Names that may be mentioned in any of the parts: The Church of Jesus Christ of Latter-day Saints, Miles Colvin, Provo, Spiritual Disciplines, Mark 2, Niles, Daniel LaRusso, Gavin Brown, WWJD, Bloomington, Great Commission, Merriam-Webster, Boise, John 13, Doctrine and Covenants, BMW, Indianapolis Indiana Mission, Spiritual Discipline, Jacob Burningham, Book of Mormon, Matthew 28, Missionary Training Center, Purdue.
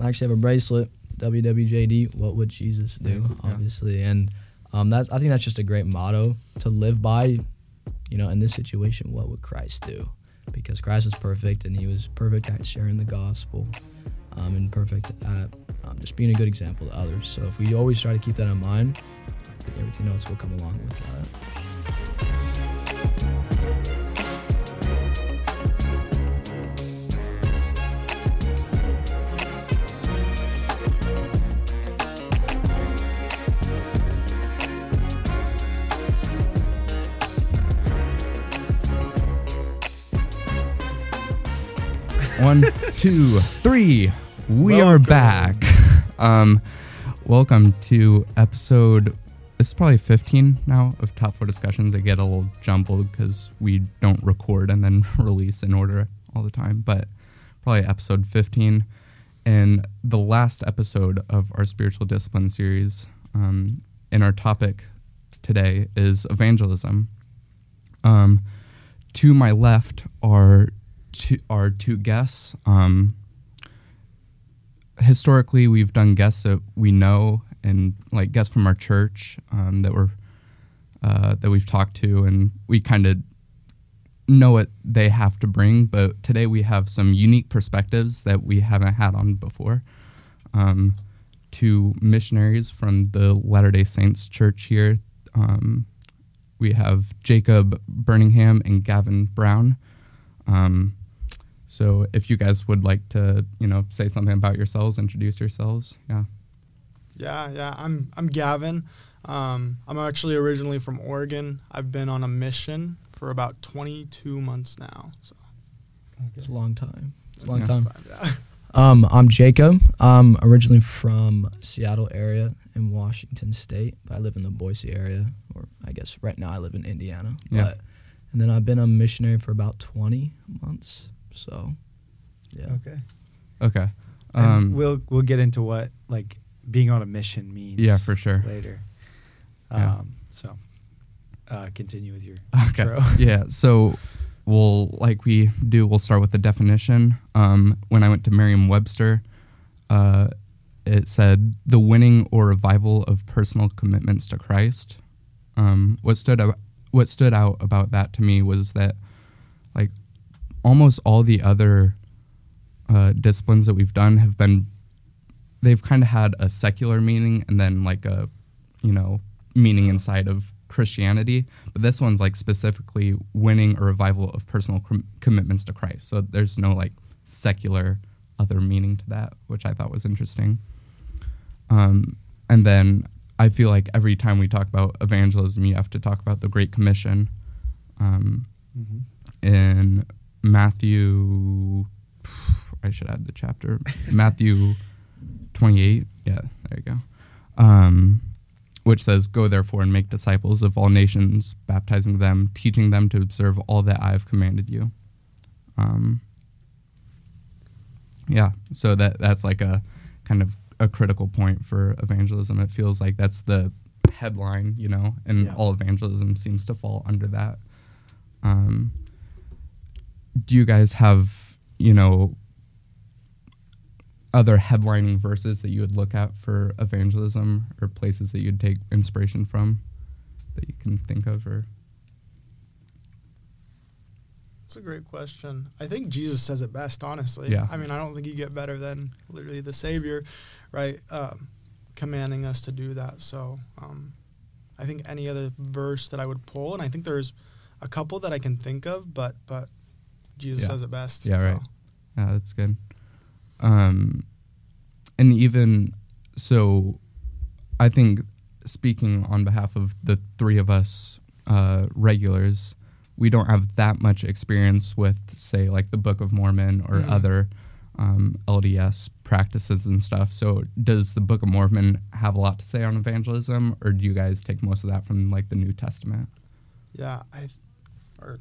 I actually have a bracelet, WWJD, What Would Jesus Do, obviously. Yeah. And I think that's just a great motto to live by, you know, in this situation, what would Christ do? Because Christ was perfect, and he was perfect at sharing the gospel, and perfect at just being a good example to others. So if we always try to keep that in mind, I think everything else will come along with that. One, two, three. We are back. Welcome to episode, it's probably 15 now, of Top 4 Discussions. They get a little jumbled because we don't record and then release in order all the time, but probably episode 15. And the last episode of our Spiritual Discipline series, and our topic today is evangelism. To my left are our two guests. Historically, we've done guests that we know, and like guests from our church that we've talked to, and we kind of know what they have to bring. But today we have some unique perspectives that we haven't had on before. Two missionaries from the Latter-day Saints Church here. We have Jacob Burningham and Gavin Brown. So if you guys would like to, say something about yourselves, introduce yourselves. Yeah. I'm Gavin. I'm actually originally from Oregon. I've been on a mission for about 22 months now. So it's a long time. Yeah. I'm Jacob. I'm originally from Seattle area in Washington State. I live in the Boise area, or I guess right now I live in Indiana. Yeah. And then I've been a missionary for about 20 months. So, yeah. Okay. We'll get into what like being on a mission means. Yeah, for sure. Later. So, continue with your intro. Yeah. So, we'll start with the definition. When I went to Merriam-Webster, it said the winning or revival of personal commitments to Christ. What stood out about that to me was that, like, almost all the other disciplines that we've done they've kind of had a secular meaning and then like a, meaning inside of Christianity. But this one's like specifically winning a revival of personal commitments to Christ. So there's no like secular other meaning to that, which I thought was interesting. And then I feel like every time we talk about evangelism, you have to talk about the Great Commission. In Matthew, I should add the chapter, Matthew 28, yeah, there you go, which says, "Go therefore and make disciples of all nations, baptizing them, teaching them to observe all that I have commanded you." So that's like a kind of a critical point for evangelism. It feels like that's the headline, and all evangelism seems to fall under that. Do you guys have, other headlining verses that you would look at for evangelism, or places that you'd take inspiration from that you can think of? Or that's a great question. I think Jesus says it best, honestly. Yeah. I mean, I don't think you get better than literally the Savior, right, commanding us to do that. So I think any other verse that I would pull, and I think there's a couple that I can think of, but Jesus says it best. Yeah, so. Right. Yeah, that's good. And even so, I think speaking on behalf of the three of us regulars, we don't have that much experience with, say, like the Book of Mormon or other LDS practices and stuff. So does the Book of Mormon have a lot to say on evangelism, or do you guys take most of that from like the New Testament? Yeah, do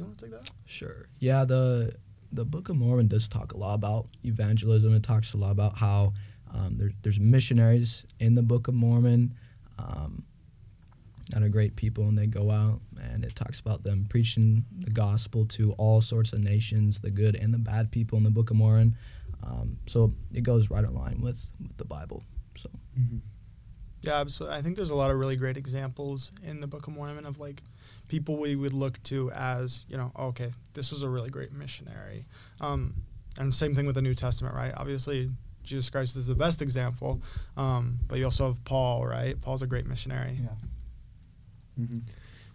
you want to take that? Sure. Yeah, the Book of Mormon does talk a lot about evangelism. It talks a lot about how there's missionaries in the Book of Mormon, that are great people, and they go out, and it talks about them preaching the gospel to all sorts of nations, the good and the bad people in the Book of Mormon. So it goes right in line with the Bible. So, mm-hmm. Yeah, absolutely. I think there's a lot of really great examples in the Book of Mormon of like people we would look to as, you know, okay, this was a really great missionary. And same thing with the New Testament, right? Obviously, Jesus Christ is the best example, but you also have Paul, right? Paul's a great missionary. Yeah. Mm-hmm.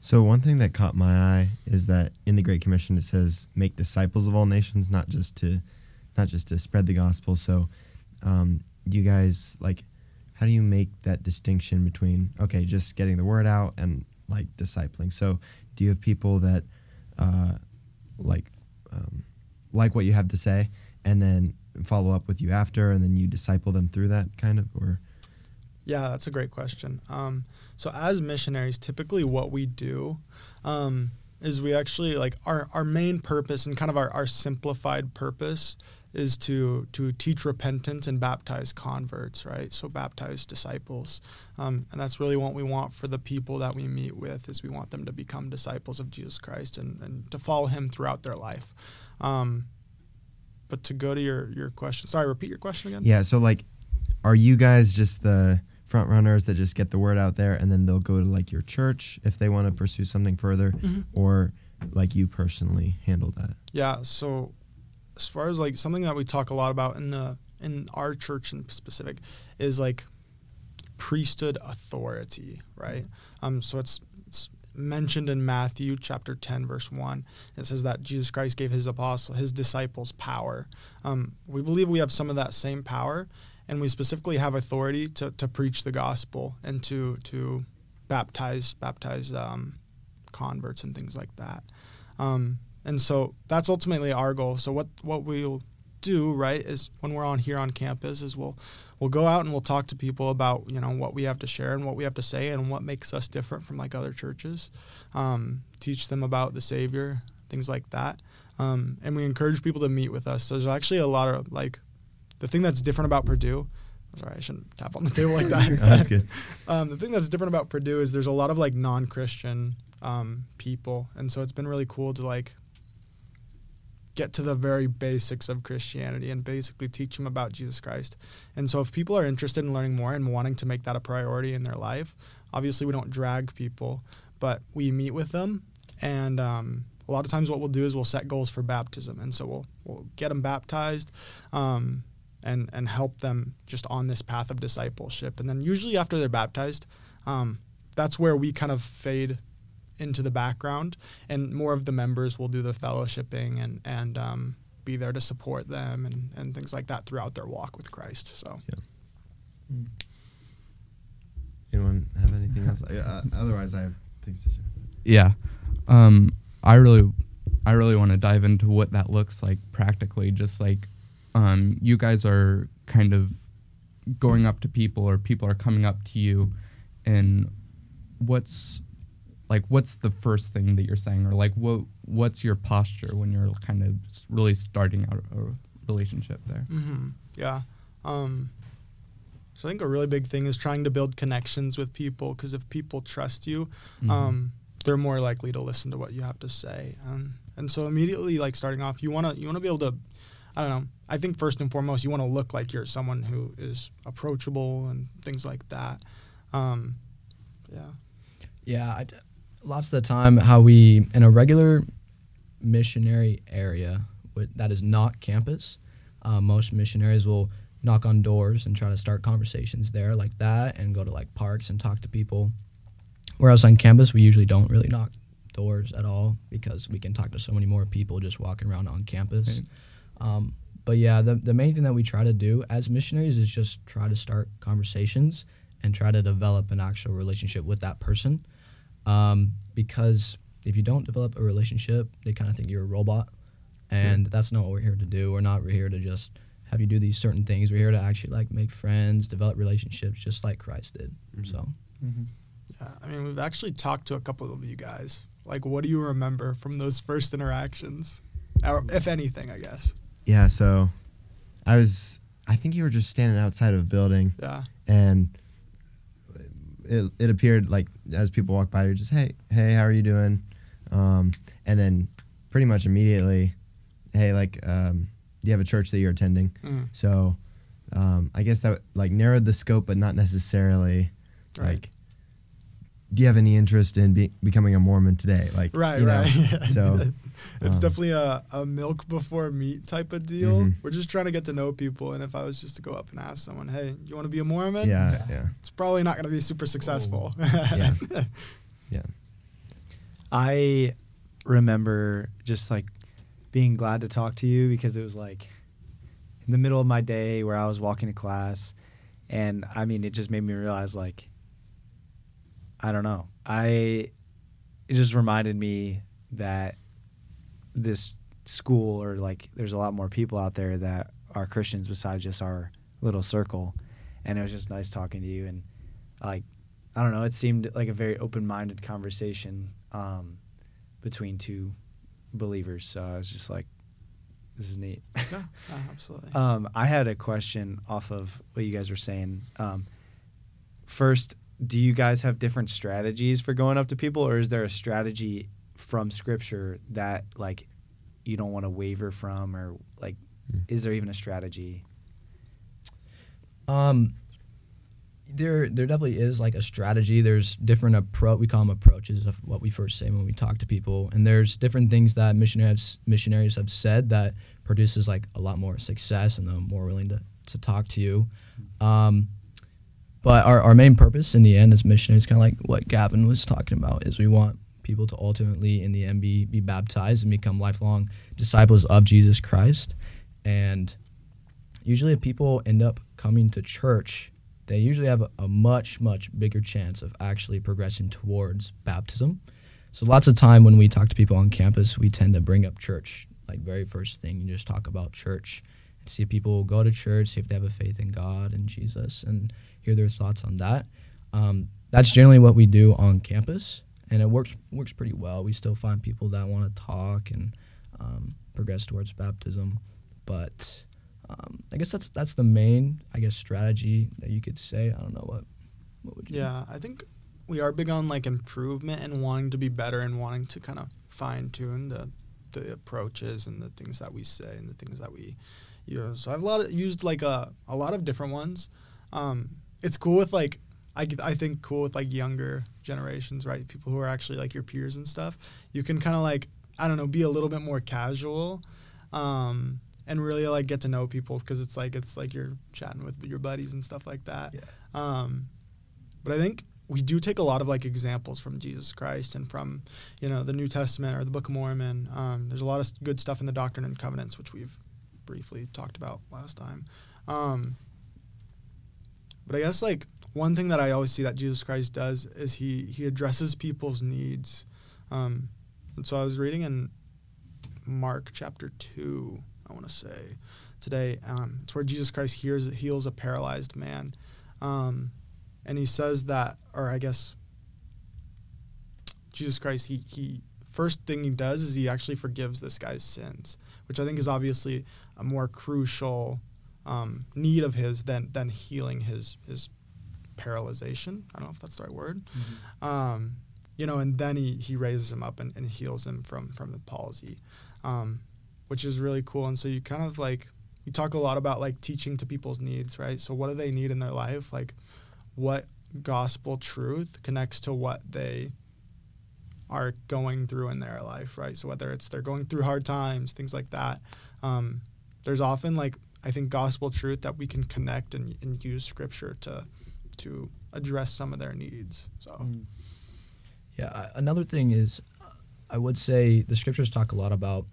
So one thing that caught my eye is that in the Great Commission it says, "Make disciples of all nations," not just to spread the gospel. So, you guys, like, how do you make that distinction between okay, just getting the word out and like discipling? So, do you have people that like what you have to say, and then follow up with you after, and then you disciple them through that kind of, or? Yeah, that's a great question. So as missionaries, typically what we do is we actually like our main purpose and kind of our simplified purpose is to teach repentance and baptize converts, right? So baptize disciples. And that's really what we want for the people that we meet with is we want them to become disciples of Jesus Christ and to follow him throughout their life. But to go to your question, sorry, repeat your question again. Yeah, so like, are you guys just the front runners that just get the word out there and then they'll go to like your church if they want to pursue something further, mm-hmm. or like you personally handle that? Yeah, so as far as like something that we talk a lot about in our church in specific is like priesthood authority, right? So it's mentioned in Matthew chapter 10 verse 1. It says that Jesus Christ gave his disciples power. We believe we have some of that same power, and we specifically have authority to preach the gospel and to baptize converts and things like that. And so that's ultimately our goal. So what we'll do, right, is when we're on here on campus is we'll go out and we'll talk to people about, you know, what we have to share and what we have to say and what makes us different from like other churches, teach them about the Savior, things like that. And we encourage people to meet with us. So there's actually a lot of like the thing that's different about Purdue. Sorry, I shouldn't tap on the table like that. No, that's good. The thing that's different about Purdue is there's a lot of like non-Christian people. And so it's been really cool to like get to the very basics of Christianity and basically teach them about Jesus Christ. And so if people are interested in learning more and wanting to make that a priority in their life, obviously we don't drag people, but we meet with them. And a lot of times what we'll do is we'll set goals for baptism. And so we'll get them baptized and help them just on this path of discipleship. And then usually after they're baptized, that's where we kind of fade into the background, and more of the members will do the fellowshipping and be there to support them and things like that throughout their walk with Christ. So, yeah. Anyone have anything else? Otherwise, I have things to share. Yeah, I really want to dive into what that looks like practically. Just like you guys are kind of going up to people, or people are coming up to you, and what's the first thing that you're saying, or like what's your posture when you're kind of really starting out a relationship there? Mm-hmm. Yeah. So I think a really big thing is trying to build connections with people, because if people trust you, mm-hmm. They're more likely to listen to what you have to say. And so immediately, like starting off, you want to be able to, I don't know, I think first and foremost, you want to look like you're someone who is approachable and things like that. Yeah. Yeah. Lots of the time, how we, in a regular missionary area that is not campus, most missionaries will knock on doors and try to start conversations there like that, and go to like parks and talk to people. Whereas on campus, we usually don't really knock doors at all, because we can talk to so many more people just walking around on campus. Right. But yeah, the main thing that we try to do as missionaries is just try to start conversations and try to develop an actual relationship with that person. Because if you don't develop a relationship, they kind of think you're a robot, and that's not what we're here to do. We're not here to just have you do these certain things. We're here to actually like make friends, develop relationships, just like Christ did. Mm-hmm. So, mm-hmm. Yeah, I mean, we've actually talked to a couple of you guys. Like, what do you remember from those first interactions, or if anything, I guess? Yeah. So, I think you were just standing outside of a building. Yeah. And it appeared like as people walked by, you're just, hey, how are you doing? And then pretty much immediately, hey, like, you have a church that you're attending. Mm-hmm. So I guess that like narrowed the scope, but not necessarily right. Like, do you have any interest in becoming a Mormon today? Like, right, you know, right. Yeah. So it's definitely a milk before meat type of deal. Mm-hmm. We're just trying to get to know people. And if I was just to go up and ask someone, hey, you want to be a Mormon? Yeah. It's probably not going to be super successful. Yeah. I remember just like being glad to talk to you because it was like in the middle of my day where I was walking to class. And I mean, it just made me realize like, I don't know. It just reminded me that this school or like there's a lot more people out there that are Christians besides just our little circle. And it was just nice talking to you. And like, I don't know, it seemed like a very open-minded conversation between two believers. So I was just like, this is neat. Yeah, absolutely. I had a question off of what you guys were saying. First, do you guys have different strategies for going up to people, or is there a strategy from Scripture that like you don't want to waver from, or like is there even a strategy? There definitely is like a strategy. There's different we call them approaches of what we first say when we talk to people, and there's different things that missionaries have said that produces like a lot more success, and they're more willing to talk to you. But our main purpose in the end as missionaries, kind of like what Gavin was talking about, is we want people to ultimately in the end be baptized and become lifelong disciples of Jesus Christ. And usually if people end up coming to church, they usually have a much, much bigger chance of actually progressing towards baptism. So lots of time when we talk to people on campus, we tend to bring up church, like very first thing, and just talk about church. See if people go to church, see if they have a faith in God and Jesus, and hear their thoughts on that. That's generally what we do on campus, and it works pretty well. We still find people that want to talk and progress towards baptism. But I guess that's the main, I guess, strategy that you could say. I don't know what would you do? I think we are big on like improvement and wanting to be better and wanting to kind of fine-tune the approaches and the things that we say and the things that we use. So I've used like a lot of different ones. It's cool with like I think cool with like younger generations, right? People who are actually like your peers and stuff. You can kind of like, I don't know, be a little bit more casual and really like get to know people, because it's like you're chatting with your buddies and stuff like that. Yeah. But I think we do take a lot of like examples from Jesus Christ and from, you know, the New Testament or the Book of Mormon. There's a lot of good stuff in the Doctrine and Covenants, which we've briefly talked about last time. But I guess like one thing that I always see that Jesus Christ does is he addresses people's needs. And so I was reading in Mark chapter 2, I want to say today, it's where Jesus Christ heals a paralyzed man. And he says that, or I guess Jesus Christ, he first thing he does is he actually forgives this guy's sins, which I think is obviously a more crucial need of his than healing his paralyzation. I don't know if that's the right word. Mm-hmm. You know, and then he raises him up and heals him from the palsy, which is really cool. And so you kind of like, you talk a lot about like teaching to people's needs, right? So what do they need in their life? Like, what gospel truth connects to what they are going through in their life, right? So whether it's they're going through hard times, things like that, there's often like, I think, gospel truth that we can connect and use Scripture to address some of their needs. So, yeah, another thing is, I would say the Scriptures talk a lot about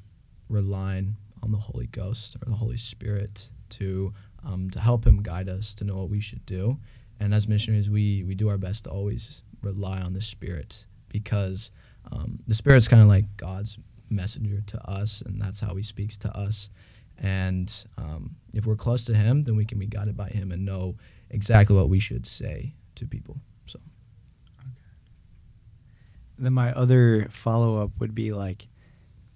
relying on the Holy Ghost or the Holy Spirit to help him guide us to know what we should do. And as missionaries, we do our best to always rely on the Spirit, because the Spirit's kind of like God's messenger to us, and that's how he speaks to us. And if we're close to him, then we can be guided by him and know exactly what we should say to people. So, okay. Then my other follow-up would be like,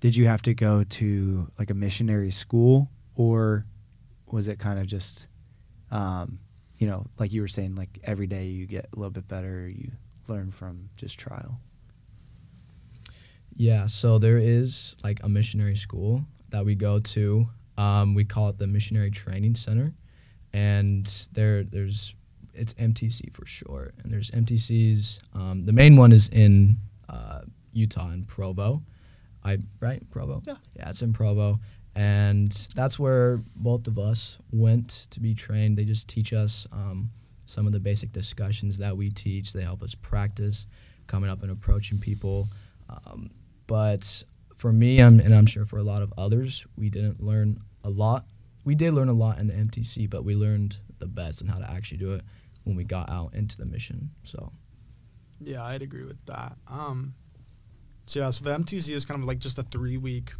did you have to go to like a missionary school, or was it kind of just... you know, like you were saying, like every day you get a little bit better, you learn from just trial. Yeah, so there is like a missionary school that we go to. We call it the Missionary Training Center, and there's it's MTC for short, and there's MTCs. The main one is in Utah in Provo, Provo. Yeah, it's in Provo, and that's where both of us went to be trained. They just teach us some of the basic discussions that we teach. They help us practice coming up and approaching people, but for me, and I'm sure for a lot of others, we didn't learn a lot. We did learn a lot in the MTC, but we learned the best and how to actually do it when we got out into the mission. So, yeah, I'd agree with that. So the MTC is kind of like just a 3-week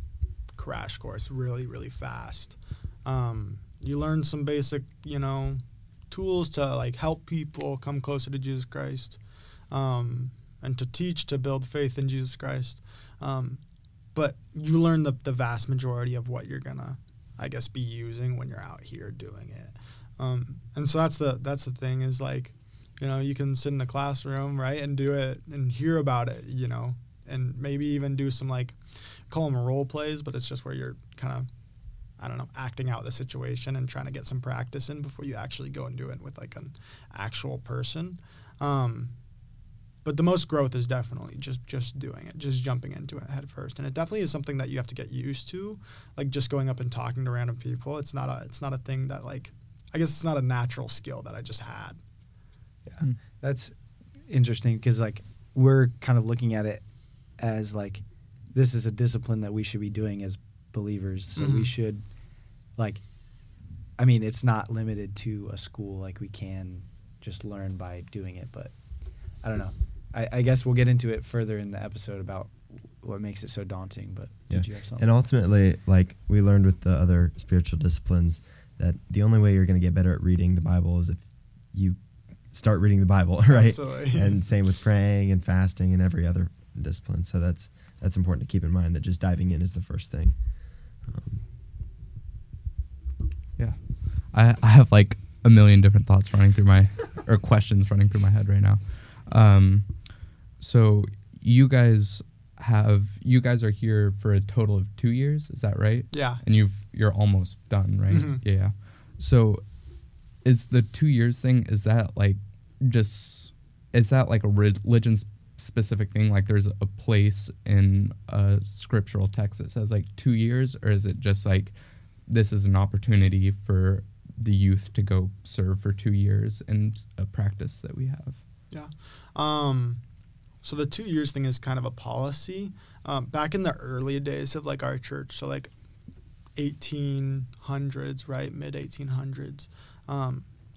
crash course, really, really fast. You learn some basic, tools to like help people come closer to Jesus Christ, and to teach to build faith in Jesus Christ. But you learn the vast majority of what you're gonna, be using when you're out here doing it. And so that's the thing is like, you can sit in a classroom, right, and do it and hear about it, and maybe even do some like, call them role plays, but it's just where you're kind of, acting out the situation and trying to get some practice in before you actually go and do it with like an actual person. But the most growth is definitely just doing it, just jumping into it head first. And it definitely is something that you have to get used to, like just going up and talking to random people. It's not a thing that like, it's not a natural skill that I just had. Yeah, That's interesting because like we're kind of looking at it as like this is a discipline that we should be doing as believers. So we should like, it's not limited to a school. Like we can just learn by doing it, but I don't know. I guess we'll get into it further in the episode about what makes it so daunting, but did you have something? And ultimately, like we learned with the other spiritual disciplines that the only way you're going to get better at reading the Bible is if you start reading the Bible, right? Absolutely. And same with praying and fasting and every other discipline. So that's important to keep in mind that just diving in is the first thing. Yeah. I have like a million different thoughts running through my, or questions running through my head right now. So you guys are here for a total of 2 years, is that right? Yeah. And you're almost done, right? Mm-hmm. Yeah. So is the 2 years thing, is that like a religion specific thing? Like there's a place in a scriptural text that says like 2 years, or is it just like, this is an opportunity for the youth to go serve for 2 years and a practice that we have? Yeah. So the 2 years thing is kind of a policy. Back in the early days of like our church, so like 1800s, right? Mid 1800s.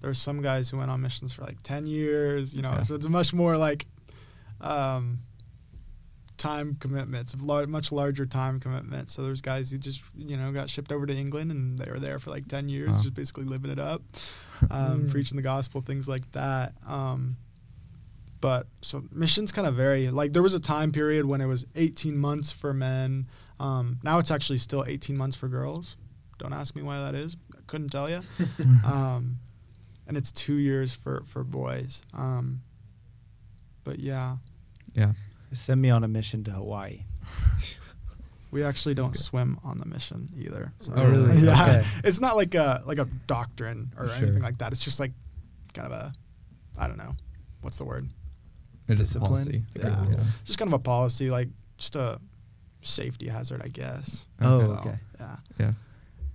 There's some guys who went on missions for like 10 years, Yeah. So it's a much more like, time commitments, much larger time commitments. So there's guys who just, got shipped over to England and they were there for like 10 years, just basically living it up, preaching the gospel, things like that. But so missions kind of vary. Like there was a time period when it was 18 months for men. Now it's actually still 18 months for girls. Don't ask me why that is. I couldn't tell you. And it's 2 years for boys. But yeah. Yeah. Send me on a mission to Hawaii. We actually don't swim on the mission either. So. Oh, really? Yeah. Okay. It's not like a doctrine or anything like that. It's just like kind of a, what's the word? Discipline. Yeah. Just kind of a policy, like just a safety hazard, I guess. Oh, okay. Yeah.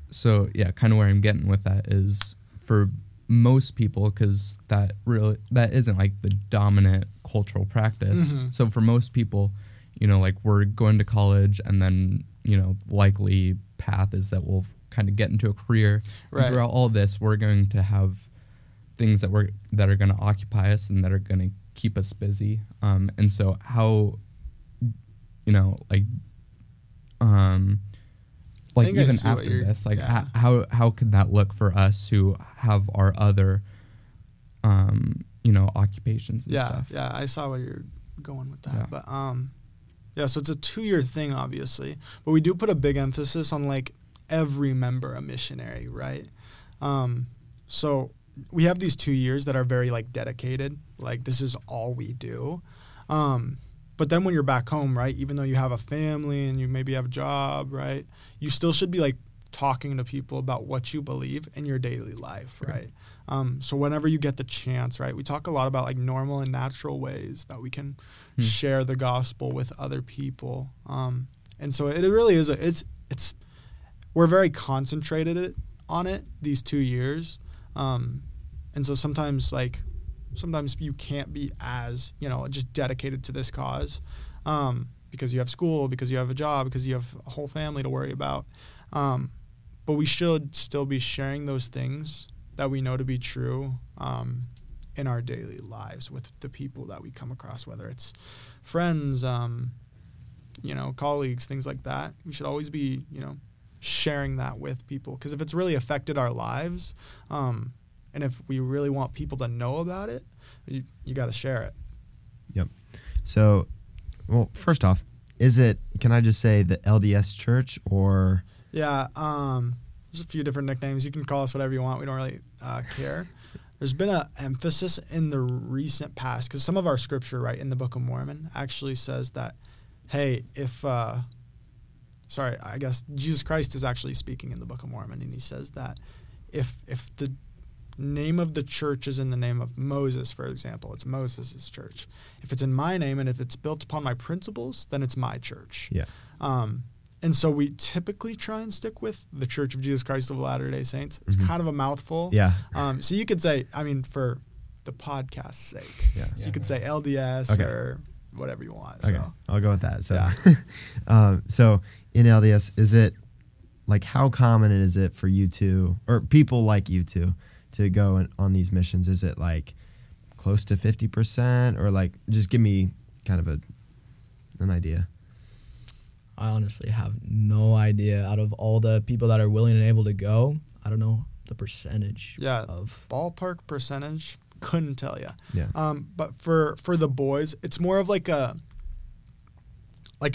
So yeah, kind of where I'm getting with that is for most people, because that isn't like the dominant cultural practice. Mm-hmm. So for most people, like we're going to college and then, likely path is that we'll kind of get into a career. Right. And throughout all this, we're going to have things that are going to occupy us and that are going to keep us busy, and so how like even after this, like how can that look for us who have our other occupations and stuff? I saw where you're going with that. But so it's a 2 year thing obviously, but we do put a big emphasis on like every member a missionary, right? So we have these 2 years that are very like dedicated, like this is all we do. But then when you're back home, right, even though you have a family and you maybe have a job, right, you still should be like talking to people about what you believe in your daily life, right? So whenever you get the chance, right, we talk a lot about like normal and natural ways that we can share the gospel with other people. And so it really is, we're very concentrated on it these 2 years. And so sometimes you can't be as, just dedicated to this cause, because you have school, because you have a job, because you have a whole family to worry about. But we should still be sharing those things that we know to be true in our daily lives with the people that we come across, whether it's friends, colleagues, things like that. We should always be, sharing that with people, because if it's really affected our lives, and if we really want people to know about it, you got to share it. Yep. So, well, first off, can I just say the LDS Church or? Yeah, there's a few different nicknames. You can call us whatever you want. We don't really care. There's been an emphasis in the recent past, because some of our scripture, right, in the Book of Mormon actually says that, hey, Jesus Christ is actually speaking in the Book of Mormon, and he says that if the name of the church is in the name of Moses, for example, it's Moses' church. If it's in my name and if it's built upon my principles, then it's my church. Yeah. And so we typically try and stick with the Church of Jesus Christ of Latter-day Saints. It's kind of a mouthful. Yeah. So you could say, for the podcast's sake, you could say LDS or whatever you want. Okay. So I'll go with that. So, so in LDS, is it like how common is it for you two or people like you two to go on these missions? Is it like close to 50% or like just give me kind of an idea? I honestly have no idea. Out of all the people that are willing and able to go, I don't know the percentage. Yeah, of ballpark percentage, couldn't tell you. Yeah. But for the boys, it's more of like a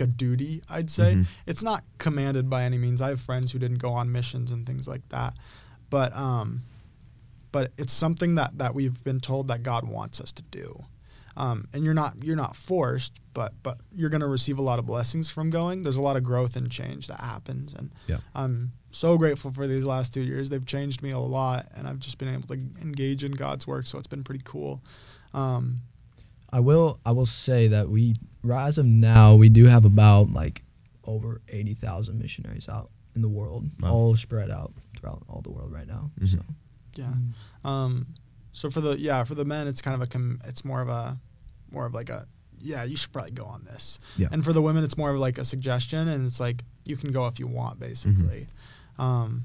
duty, I'd say. Mm-hmm. It's not commanded by any means. I have friends who didn't go on missions and things like that, but it's something that we've been told that God wants us to do. And you're not forced, but you're going to receive a lot of blessings from going. There's a lot of growth and change that happens, and I'm so grateful for these last 2 years. They've changed me a lot, and I've just been able to engage in God's work. So it's been pretty cool. I will say that we, as of now, we do have about like over 80,000 missionaries out in the world, all spread out throughout all the world right now. Mm-hmm. So So for the men, it's kind of you should probably go on this. Yeah. And for the women, it's more of like a suggestion, and it's like you can go if you want, basically. Mm-hmm.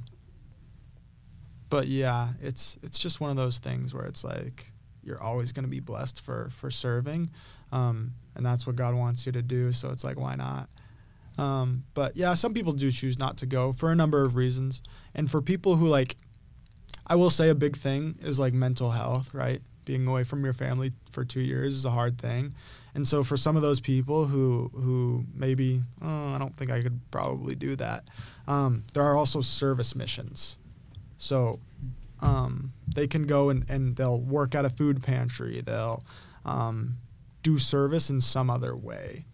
But yeah, it's just one of those things where it's like you're always going to be blessed for serving, and that's what God wants you to do. So it's like, why not? But yeah, some people do choose not to go for a number of reasons, and for people who like. I will say a big thing is like mental health, right? Being away from your family for 2 years is a hard thing. And so for some of those people who maybe, I don't think I could probably do that. There are also service missions. So they can go and they'll work at a food pantry. They'll do service in some other way.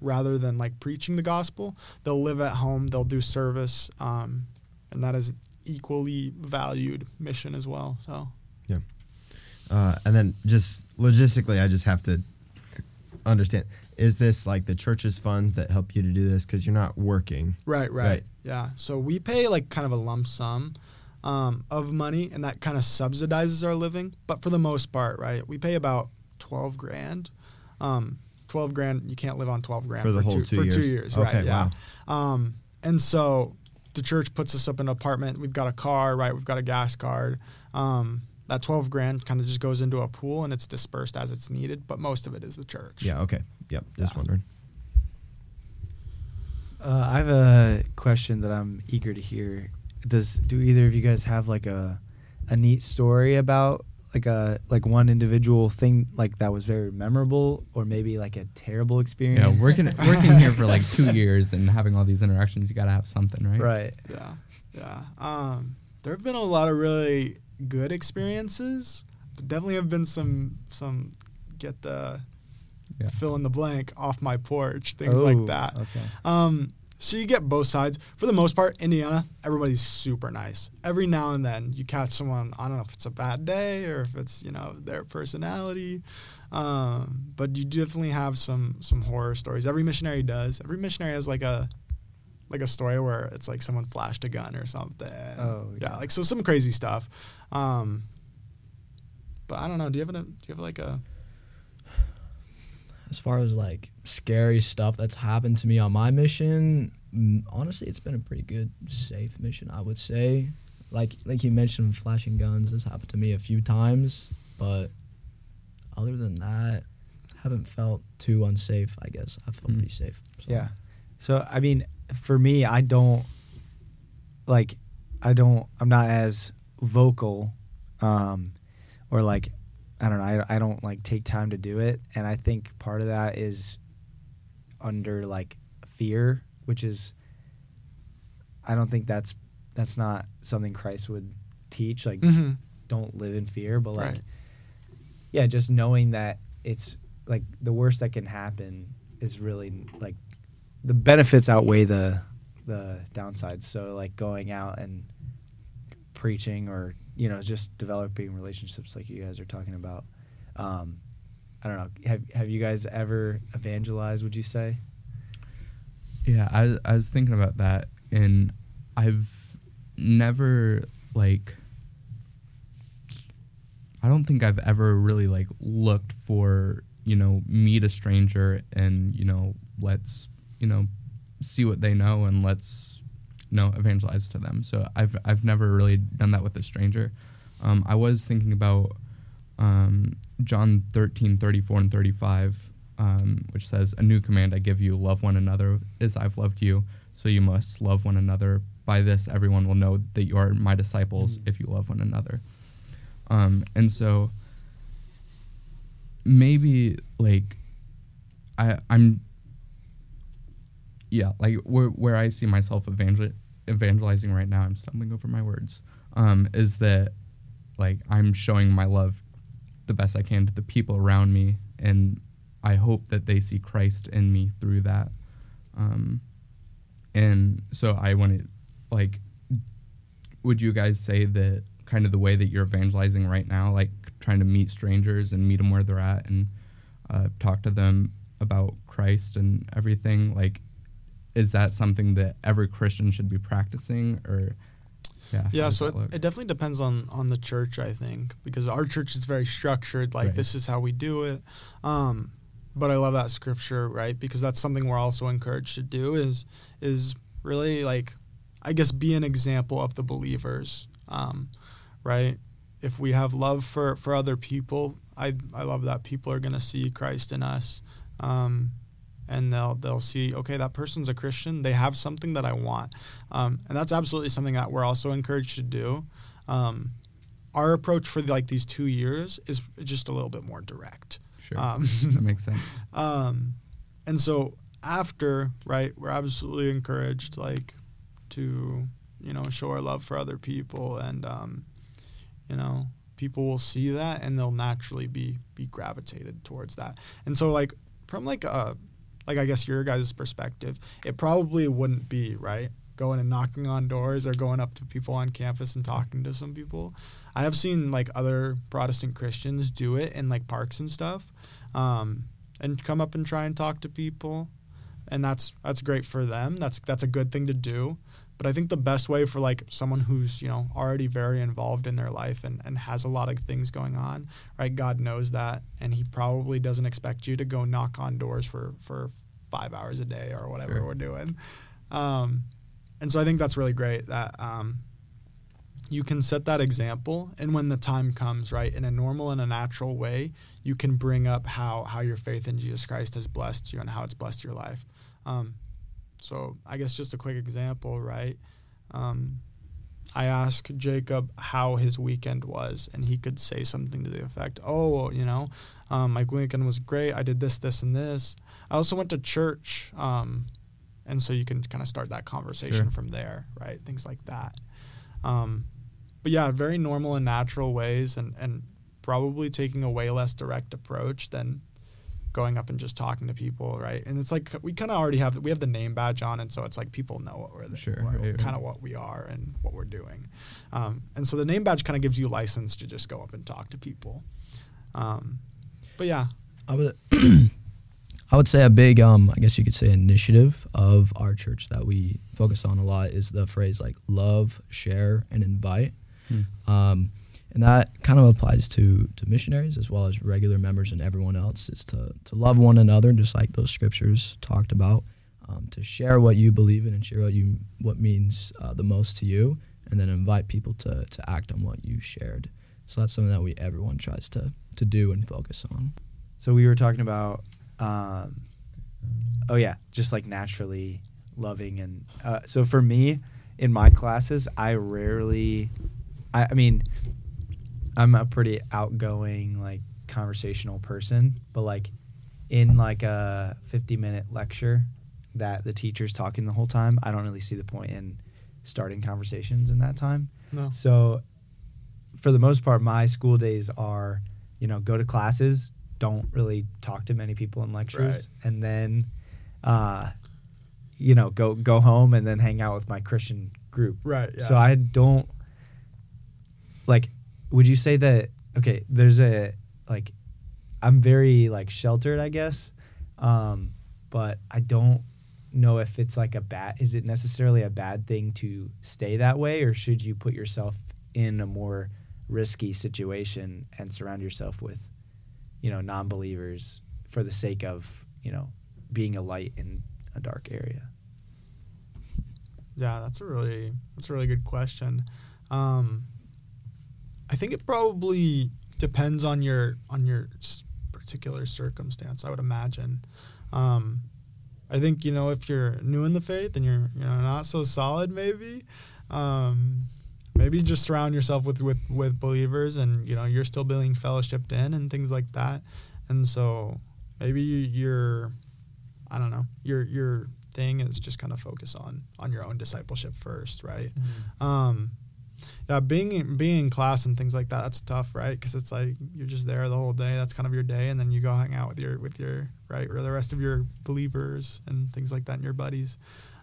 Rather than like preaching the gospel, they'll live at home. They'll do service. And that is equally valued mission as well. So and then just logistically, I just have to understand, is this like the church's funds that help you to do this, because you're not working? Right. Yeah, so we pay like kind of a lump sum of money, and that kind of subsidizes our living. But for the most part, right, we pay about $12,000. You can't live on $12,000 for the whole 2 years. 2 years, okay, right? Yeah. Wow. And so the church puts us up in an apartment. We've got a car, right? We've got a gas card. That $12,000 kind of just goes into a pool, and it's dispersed as it's needed. But most of it is the church. Yeah. Okay. Yep. Just wondering. I have a question that I'm eager to hear. Do either of you guys have like a neat story about like one individual thing like that was very memorable, or maybe like a terrible experience? Yeah, working here for like 2 years and having all these interactions, you gotta have something, right? Right. Yeah. There have been a lot of really good experiences. There definitely have been some get the fill in the blank off my porch, things like that. Okay. So you get both sides. For the most part, Indiana, everybody's super nice. Every now and then you catch someone, I don't know if it's a bad day or if it's, you know, their personality. But you definitely have some horror stories. Every missionary does. Every missionary has like a story where it's like someone flashed a gun or something. Oh, yeah. Like, so some crazy stuff. But I don't know. Do you have like a... As far as like scary stuff that's happened to me on my mission, honestly, it's been a pretty good, safe mission, I would say. Like you mentioned, flashing guns has happened to me a few times, but other than that, haven't felt too unsafe, I guess. I felt pretty safe. So. Yeah. So, I mean, for me, I'm not as vocal or like, I don't know. I don't like take time to do it, and I think part of that is under like fear, which is I don't think that's not something Christ would teach. Like, don't live in fear, but like, yeah, just knowing that it's like the worst that can happen is really like the benefits outweigh the downsides. So like going out and preaching or, you know, just developing relationships like you guys are talking about. I don't know. Have you guys ever evangelized, would you say? Yeah, I was thinking about that, and I've never, like, I don't think I've ever really, like, looked for, you know, meet a stranger and, you know, let's, you know, see what they know and let's, no, evangelize to them. So I've never really done that with a stranger. I was thinking about John 13, 34 and 35, which says, "A new command I give you, love one another as I've loved you, so you must love one another. By this everyone will know that you are my disciples if you love one another." And so maybe like where I see myself evangelizing right now, I'm stumbling over my words, is that like I'm showing my love the best I can to the people around me, and I hope that they see Christ in me through that. And so I want to, like, would you guys say that kind of the way that you're evangelizing right now, like trying to meet strangers and meet them where they're at and talk to them about Christ and everything, like, is that something that every Christian should be practicing? Or yeah, so it definitely depends on the church, I think, because our church is very structured, like this is how we do it. But I love that scripture, right? Because that's something we're also encouraged to do is really, like, I guess, be an example of the believers, right? If we have love for other people, I love that people are going to see Christ in us. And they'll see, okay, that person's a Christian. They have something that I want. And that's absolutely something that we're also encouraged to do. Our approach for these 2 years is just a little bit more direct. Sure. That makes sense. And so after, right, we're absolutely encouraged, like, to, you know, show our love for other people. And, you know, people will see that and they'll naturally be gravitated towards that. And so, like, from, like, a... like, I guess your guys' perspective, it probably wouldn't be, right, going and knocking on doors or going up to people on campus and talking to some people. I have seen, like, other Protestant Christians do it in, like, parks and stuff, and come up and try and talk to people, and that's great for them. That's a good thing to do. But I think the best way for, like, someone who's, you know, already very involved in their life and has a lot of things going on, right? God knows that, and he probably doesn't expect you to go knock on doors for 5 hours a day or whatever we're doing. And so I think that's really great that you can set that example, and when the time comes, right, in a normal and a natural way, you can bring up how your faith in Jesus Christ has blessed you and how it's blessed your life. So I guess just a quick example, right? I asked Jacob how his weekend was, and he could say something to the effect, "Oh, you know, my weekend was great. I did this, this, and this. I also went to church." And so you can kind of start that conversation from there, right? Things like that. But yeah, very normal and natural ways, and probably taking a way less direct approach than going up and just talking to people, right? And it's like we kind of already have the name badge on, and so it's like people know what we're kind of what we are and what we're doing. And so the name badge kind of gives you license to just go up and talk to people. But yeah, I would say a big I guess you could say initiative of our church that we focus on a lot is the phrase like love, share, and invite. And that kind of applies to missionaries as well as regular members and everyone else, is to love one another, just like those scriptures talked about, to share what you believe in and share what means the most to you, and then invite people to act on what you shared. So that's something that everyone tries to do and focus on. So we were talking about, just like naturally loving. And so for me, in my classes, I'm a pretty outgoing, like, conversational person, but, like, in, like, a 50-minute lecture that the teacher's talking the whole time, I don't really see the point in starting conversations in that time. No. So, for the most part, my school days are, go to classes, don't really talk to many people in lectures, right, and then, go home and then hang out with my Christian group. Right, yeah. So, I don't, like... Would you say that, okay, there's a, like, I'm very, like, sheltered, I guess, but I don't know if it's, like, is it necessarily a bad thing to stay that way, or should you put yourself in a more risky situation and surround yourself with, non-believers for the sake of, being a light in a dark area? Yeah, that's a really good question. I think it probably depends on your particular circumstance, I would imagine. I think, if you're new in the faith and you're, not so solid, maybe just surround yourself with believers and, you're still being fellowshipped in and things like that. And so maybe your thing is just kind of focus on your own discipleship first, right? Mm-hmm. Yeah, being in class and things like that, that's tough, right? Because it's like you're just there the whole day. That's kind of your day, and then you go hang out with your right, or the rest of your believers and things like that, and your buddies.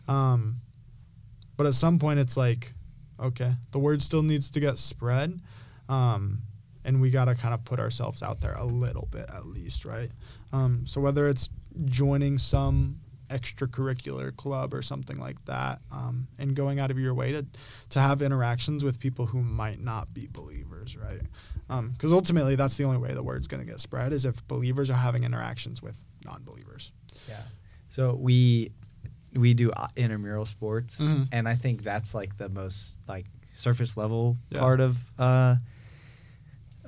But at some point, it's like, okay, the word still needs to get spread, and we got to kind of put ourselves out there a little bit at least, right? So whether it's joining some extracurricular club or something like that, and going out of your way to have interactions with people who might not be believers, right? Because ultimately that's the only way the word's going to get spread, is if believers are having interactions with non-believers. Yeah. So we do intramural sports, mm-hmm, and I think that's like the most like surface level part of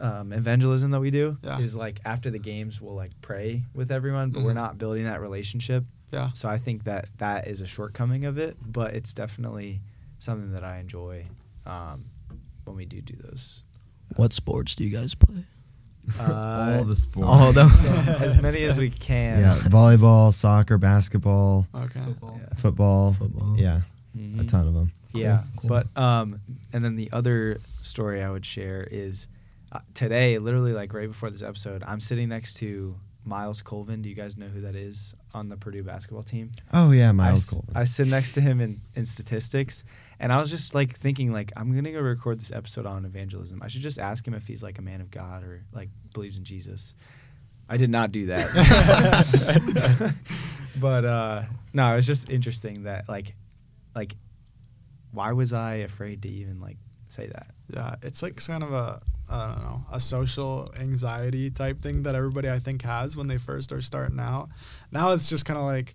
evangelism that we do, is like after the games we'll like pray with everyone, but mm-hmm, we're not building that relationship. Yeah. So I think that is a shortcoming of it, but it's definitely something that I enjoy when we do those. What sports do you guys play? All the sports. All of them. As many as we can. Yeah, volleyball, soccer, basketball, football. Yeah. Football. Yeah, mm-hmm, a ton of them. Cool. Yeah, cool. But and then the other story I would share is today, literally like right before this episode, I'm sitting next to Miles Colvin. Do you guys know who that is on the Purdue basketball team? Oh, yeah, Miles Colvin. I sit next to him in statistics, and I was just, like, thinking, like, I'm going to go record this episode on evangelism. I should just ask him if he's, like, a man of God or, like, believes in Jesus. I did not do that. But, no, it's just interesting that, like, why was I afraid to even, like, say that? Yeah, it's, like, kind of a social anxiety type thing that everybody I think has when they first are starting out. Now it's just kind of like,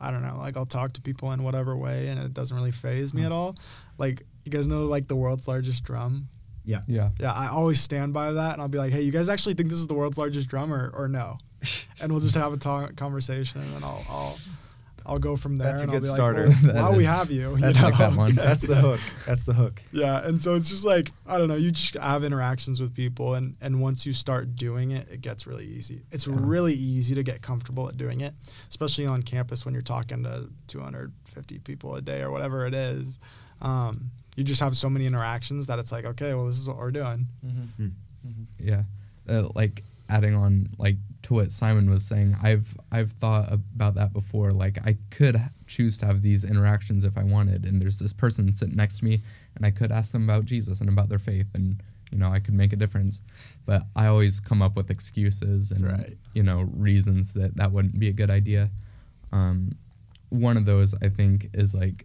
I don't know, like I'll talk to people in whatever way and it doesn't really faze me at all. Like, you guys know like the world's largest drum? Yeah. Yeah. Yeah. I always stand by that and I'll be like, hey, you guys actually think this is the world's largest drum or no? And we'll just have a conversation and then I'll go from there. That's a good starter. Well, we have you. That's like that one. That's the hook. That's the hook. Yeah, and so it's just like, I don't know, you just have interactions with people, and once you start doing it, it gets really easy. It's really easy to get comfortable at doing it, especially on campus when you're talking to 250 people a day or whatever it is. You just have so many interactions that it's like, okay, well, this is what we're doing. Mm-hmm. Mm-hmm. Yeah. Like, adding on like to what Simon was saying, I've thought about that before. Like, I could choose to have these interactions if I wanted, and there's this person sitting next to me, and I could ask them about Jesus and about their faith, and you know, I could make a difference. But I always come up with excuses and you know, reasons that wouldn't be a good idea. One of those, I think, is like,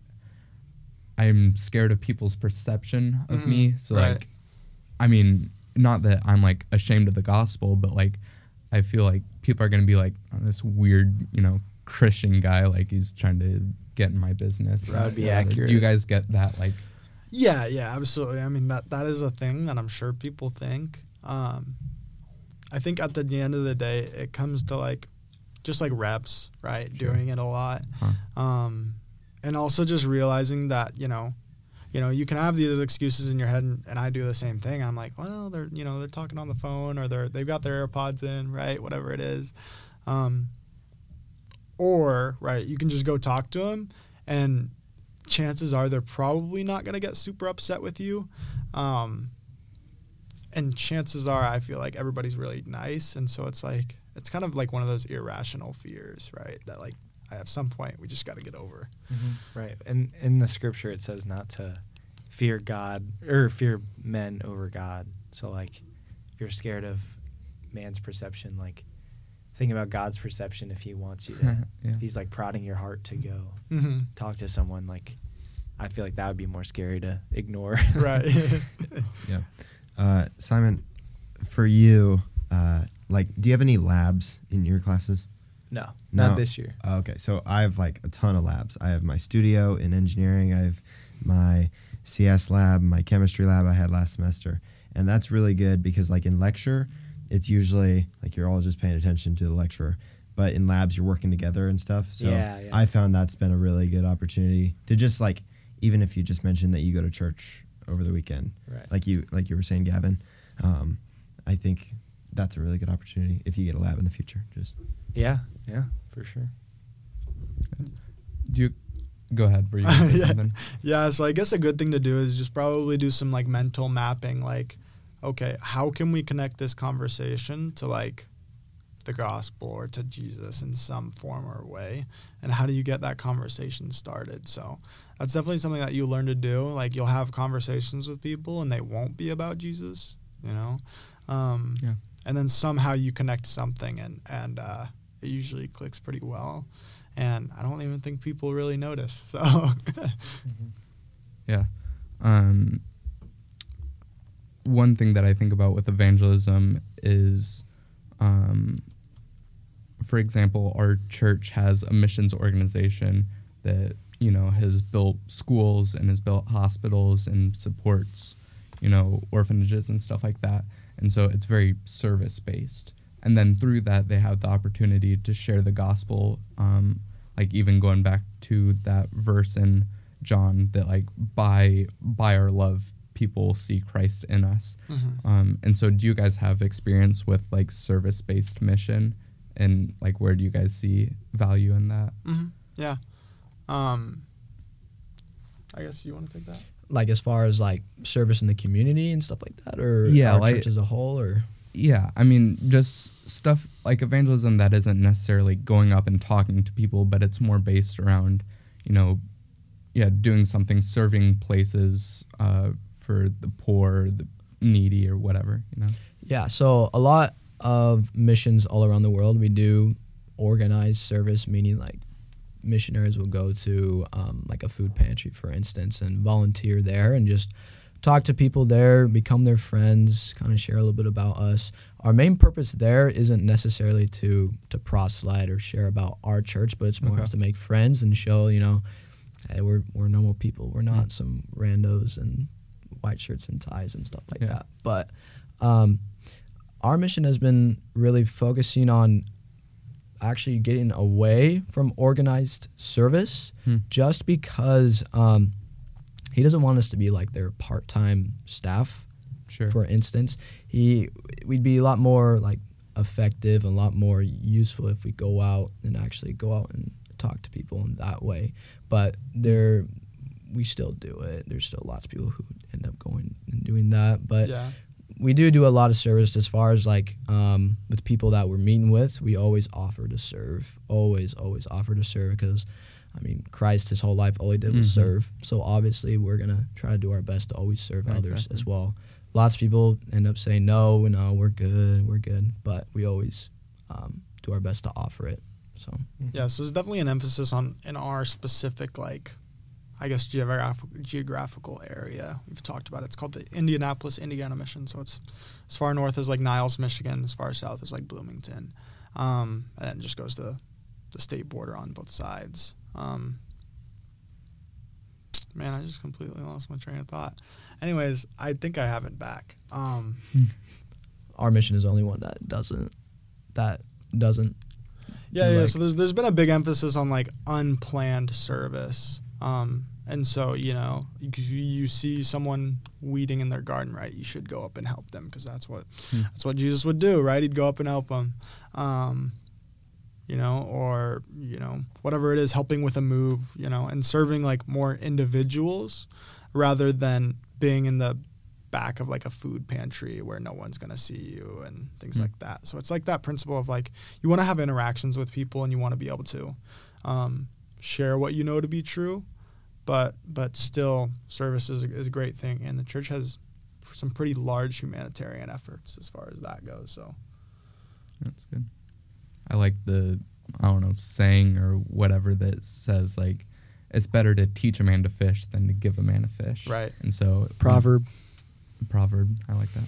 I'm scared of people's perception of me. So like, I mean, not that I'm like ashamed of the gospel, but like, I feel like people are going to be like, oh, this weird, you know, Christian guy, like he's trying to get in my business. That would be accurate. Do you guys get that? Like, yeah, absolutely. I mean, that is a thing that I'm sure people think. I think at the end of the day, it comes to like, just like reps, right? Sure. Doing it a lot. Huh. And also just realizing that, you know, you can have these excuses in your head, and I do the same thing. I'm like, well, they're talking on the phone, or they've got their AirPods in, right? Whatever it is. You can just go talk to them, and chances are they're probably not going to get super upset with you. And chances are I feel like everybody's really nice. And so it's like, it's kind of like one of those irrational fears, right? That like, at some point, we just got to get over. Mm-hmm. Right. And in the scripture, it says not to fear God or fear men over God. So, like, if you're scared of man's perception, like, think about God's perception if he wants you to. If he's, like, prodding your heart to go talk to someone. Like, I feel like that would be more scary to ignore. Right. Yeah. Simon, for you, do you have any labs in your classes? No, not this year. Okay, so I have like a ton of labs. I have my studio in engineering. I have my CS lab, my chemistry lab I had last semester. And that's really good because like in lecture, it's usually like you're all just paying attention to the lecturer. But in labs, you're working together and stuff. So yeah. I found that's been a really good opportunity to just like, even if you just mentioned that you go to church over the weekend, right. like you were saying, Gavin, I think that's a really good opportunity if you get a lab in the future. Just yeah, for sure. Do you go ahead, Bree? So I guess a good thing to do is just probably do some like mental mapping, like, okay, how can we connect this conversation to like the gospel or to Jesus in some form or way, and how do you get that conversation started? So that's definitely something that you learn to do. Like, you'll have conversations with people and they won't be about Jesus, you know. And then somehow you connect something, and it usually clicks pretty well. And I don't even think people really notice. So, Yeah. One thing that I think about with evangelism is, for example, our church has a missions organization that, you know, has built schools and has built hospitals and supports, you know, orphanages and stuff like that. And so it's very service-based. And then through that, they have the opportunity to share the gospel, like even going back to that verse in John that like by our love, people see Christ in us. Mm-hmm. And so do you guys have experience with like service-based mission, and like where do you guys see value in that? Mm-hmm. Yeah. I guess you want to take that? Like as far as like service in the community and stuff like that, or our like, church as a whole, or? Yeah, I mean, just stuff like evangelism that isn't necessarily going up and talking to people, but it's more based around, you know, doing something, serving places for the poor, the needy, or whatever, you know? Yeah, so a lot of missions all around the world, we do organized service, meaning like missionaries will go to like a food pantry, for instance, and volunteer there and just talk to people there, become their friends, kind of share a little bit about us. Our main purpose there isn't necessarily to proselyte or share about our church, but it's more to make friends and show, you know, hey, we're normal people. We're not some randos in white shirts and ties and stuff like that. But our mission has been really focusing on actually getting away from organized service just because he doesn't want us to be like their part-time staff, for instance. We'd be a lot more like effective and a lot more useful if we go out and talk to people in that way. But we still do it. There's still lots of people who end up going and doing that. But we do a lot of service as far as like with people that we're meeting with. We always offer to serve, always offer to serve, because I mean, Christ, his whole life, all he did was serve. So obviously we're going to try to do our best to always serve others as well. Lots of people end up saying, no, we're good. But we always do our best to offer it. So yeah, so there's definitely an emphasis on in our specific, like, I guess, geographical area we've talked about. It's called the Indianapolis Indiana Mission. So it's as far north as like Niles, Michigan, as far south as like Bloomington. And then it just goes to the state border on both sides. Man, I just completely lost my train of thought. Anyways, I think I have it back. Our mission is the only one that doesn't. Yeah. So there's been a big emphasis on like unplanned service. And so, you know, you see someone weeding in their garden, right? You should go up and help them, because that's what Jesus would do, right? He'd go up and help them. You know, or, you know, whatever it is, helping with a move, you know, and serving like more individuals rather than being in the back of like a food pantry where no one's going to see you and things like that. So it's like that principle of like, you want to have interactions with people and you want to be able to share what you know to be true, but still service is a great thing. And the church has some pretty large humanitarian efforts as far as that goes. So that's good. I like the, I don't know, saying or whatever that says, like, it's better to teach a man to fish than to give a man a fish. Right. And so... Proverb. I like that.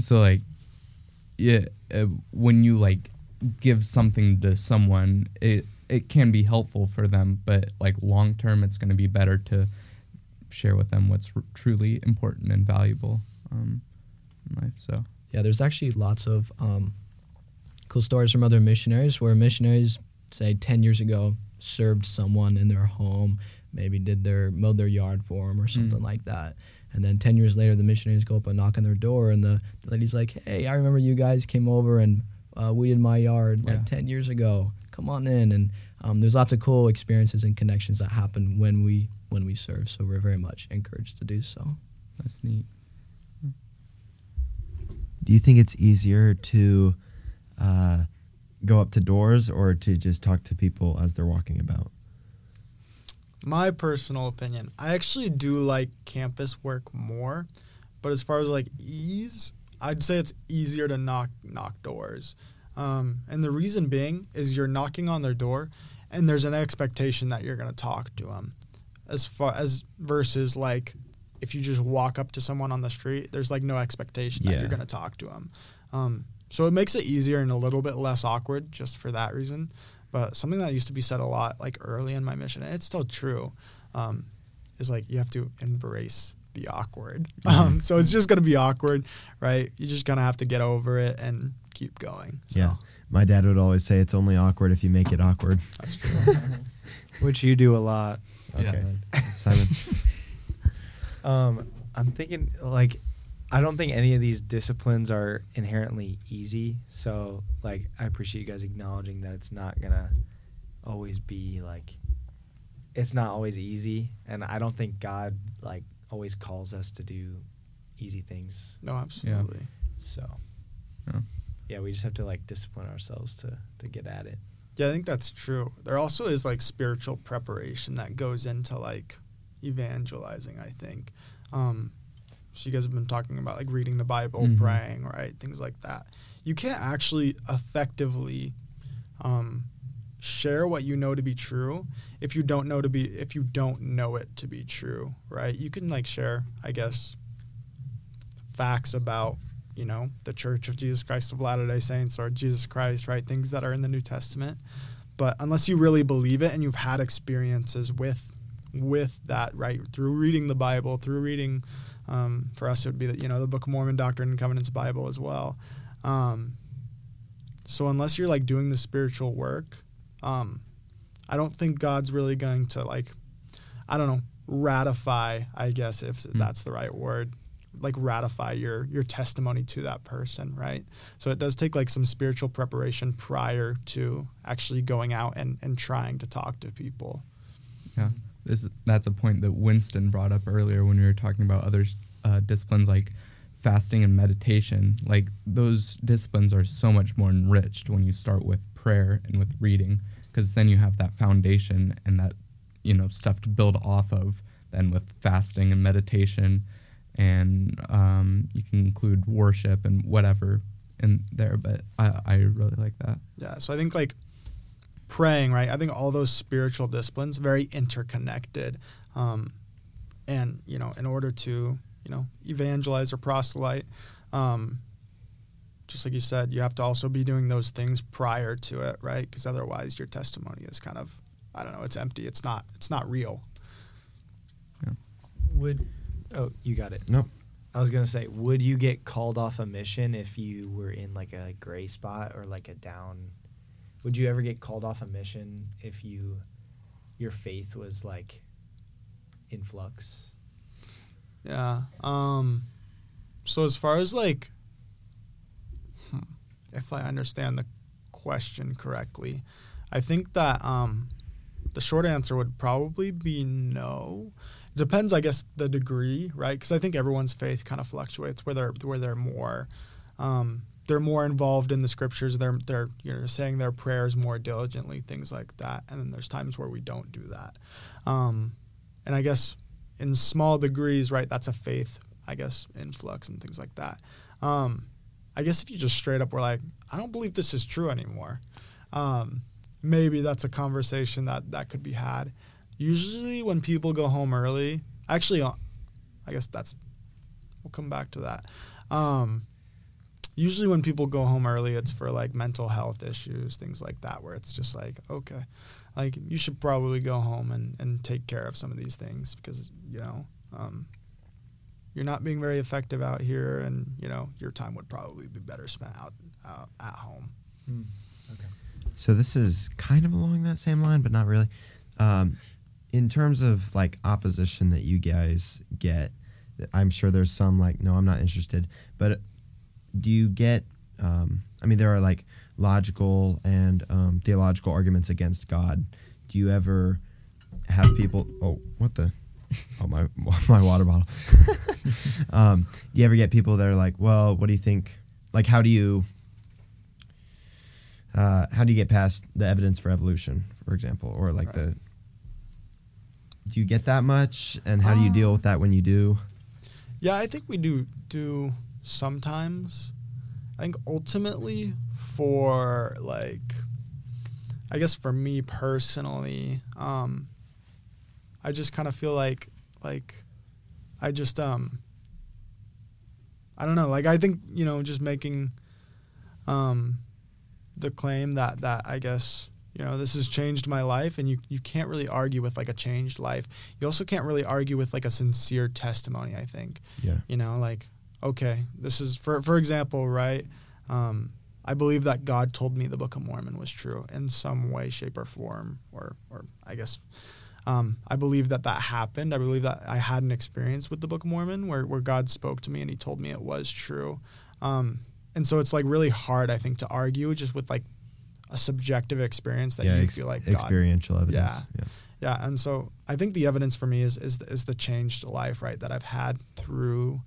So, like, yeah, when you, like, give something to someone, it can be helpful for them, but, like, long-term, it's going to be better to share with them what's truly important and valuable in life, so... Yeah, there's actually lots of... cool stories from other missionaries where missionaries, say 10 years ago, served someone in their home, maybe mowed their yard for them or something like that. And then 10 years later, the missionaries go up and knock on their door, and the lady's like, hey, I remember you guys came over and weeded my yard like 10 years ago. Come on in. And there's lots of cool experiences and connections that happen when we serve. So we're very much encouraged to do so. That's neat. Do you think it's easier to... go up to doors or to just talk to people as they're walking about? My personal opinion, I actually do like campus work more, but as far as like ease, I'd say it's easier to knock doors. And the reason being is you're knocking on their door and there's an expectation that you're going to talk to them, as far as versus like if you just walk up to someone on the street, there's like no expectation that you're going to talk to them. So it makes it easier and a little bit less awkward just for that reason. But something that used to be said a lot, like early in my mission, and it's still true, is like you have to embrace the awkward. So it's just going to be awkward, right? You're just going to have to get over it and keep going. So. Yeah. My dad would always say it's only awkward if you make it awkward. That's true. Which you do a lot. Okay. Yeah. Simon. I'm thinking like... I don't think any of these disciplines are inherently easy. So, like, I appreciate you guys acknowledging that it's not going to always be, like, it's not always easy. And I don't think God, like, always calls us to do easy things. No, absolutely. Yeah. So, yeah, we just have to, like, discipline ourselves to get at it. Yeah, I think that's true. There also is, like, spiritual preparation that goes into, like, evangelizing, I think. So you guys have been talking about like reading the Bible, praying, right? Things like that. You can't actually effectively share what you know to be true if you don't know it to be true, right? You can like share, I guess, facts about, you know, the Church of Jesus Christ of Latter-day Saints or Jesus Christ, right? Things that are in the New Testament. But unless you really believe it and you've had experiences with that, right? Through reading the Bible, through reading for us, it would be that, you know, the Book of Mormon, Doctrine and Covenants Bible as well. So unless you're like doing the spiritual work, I don't think God's really going to like, I don't know, ratify, I guess, if that's the right word, like ratify your testimony to that person. Right. So it does take like some spiritual preparation prior to actually going out and trying to talk to people. Yeah. That's a point that Winston brought up earlier when we were talking about other disciplines like fasting and meditation, like those disciplines are so much more enriched when you start with prayer and with reading, because then you have that foundation and that, you know, stuff to build off of. Then with fasting and meditation, and you can include worship and whatever in there, but I really like that. Yeah, so I think like praying, right? I think all those spiritual disciplines very interconnected, and you know, in order to, you know, evangelize or proselyte, just like you said, you have to also be doing those things prior to it, right? Because otherwise, your testimony is kind of, I don't know, it's empty. It's not real. Yeah. Oh, you got it. Nope. I was gonna say, would you get called off a mission if you were in like a gray spot or like a down? Would you ever get called off a mission if your faith was like in flux? Yeah. So as far as like, if I understand the question correctly, I think that the short answer would probably be no. Depends, I guess, the degree, right? Because I think everyone's faith kind of fluctuates. Where they're more, they're more involved in the scriptures. They're you know, saying their prayers more diligently, things like that. And then there's times where we don't do that. And I guess in small degrees, right? That's a faith, I guess, influx and things like that. I guess if you just straight up were like, I don't believe this is true anymore. Maybe that's a conversation that could be had. Usually when people go home early, actually, I guess we'll come back to that. Usually when people go home early, it's for like mental health issues, things like that, where it's just like, okay, like you should probably go home and take care of some of these things because, you know, you're not being very effective out here and, you know, your time would probably be better spent out at home. Mm. Okay. So this is kind of along that same line, but not really. In terms of like opposition that you guys get, I'm sure there's some like, no, I'm not interested, but do you get, I mean, there are like logical and theological arguments against God. Do you ever have people, my water bottle. Do you ever get people that are like, well, what do you think? Like, how do you get past the evidence for evolution, for example, or like right. Do you get that much, and how do you deal with that when you do? Yeah, I think we do sometimes. I think ultimately for like, I guess for me personally, I just kind of feel like I just, I don't know. Like I think, you know, just making, the claim that I guess, you know, this has changed my life, and you can't really argue with like a changed life. You also can't really argue with like a sincere testimony, I think. Yeah. You know, like, okay, this is for example, right? I believe that God told me the Book of Mormon was true in some way, shape, or form, or I guess, I believe that happened. I believe that I had an experience with the Book of Mormon where God spoke to me and he told me it was true. And so it's like really hard, I think, to argue just with like a subjective experience that feel like God. Experiential evidence. Yeah. And so I think the evidence for me is the changed life, right, that I've had through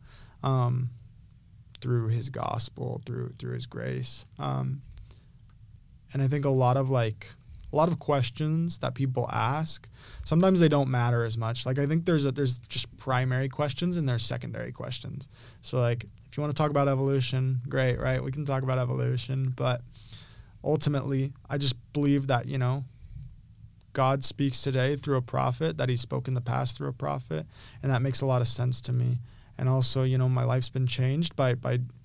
His gospel, through His grace. And I think a lot of questions that people ask, sometimes they don't matter as much. Like I think there's just primary questions and there's secondary questions. So like, if you want to talk about evolution, great, right? We can talk about evolution, but ultimately, I just believe that, you know, God speaks today through a prophet, that He spoke in the past through a prophet, and that makes a lot of sense to me. And also, you know, my life's been changed by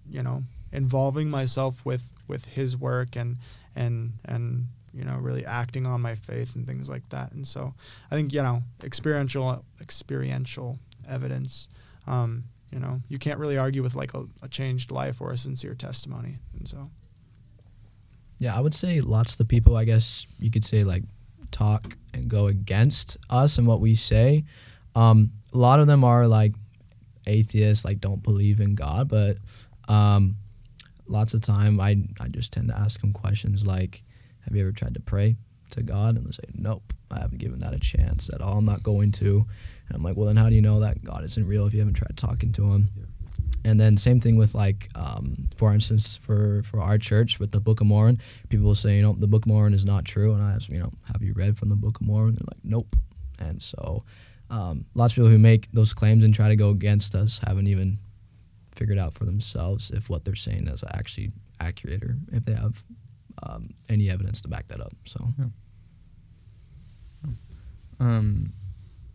you know, involving myself with His work and you know, really acting on my faith and things like that. And so I think, you know, experiential evidence, you know, you can't really argue with like a changed life or a sincere testimony. And so, yeah, I would say lots of the people, I guess you could say, like, talk and go against us and what we say. A lot of them are like atheists, like don't believe in God. But lots of time I just tend to ask them questions like, have you ever tried to pray to God? And they say, nope, I haven't given that a chance at all. I'm not going to. And I'm like, well, then how do you know that God isn't real if you haven't tried talking to him? Yeah. And then same thing with, like, for instance, for our church with the Book of Mormon, people will say, you know, the Book of Mormon is not true. And I ask, you know, have you read from the Book of Mormon? They're like, nope. And so lots of people who make those claims and try to go against us haven't even figured out for themselves if what they're saying is actually accurate or if they have any evidence to back that up. So, yeah.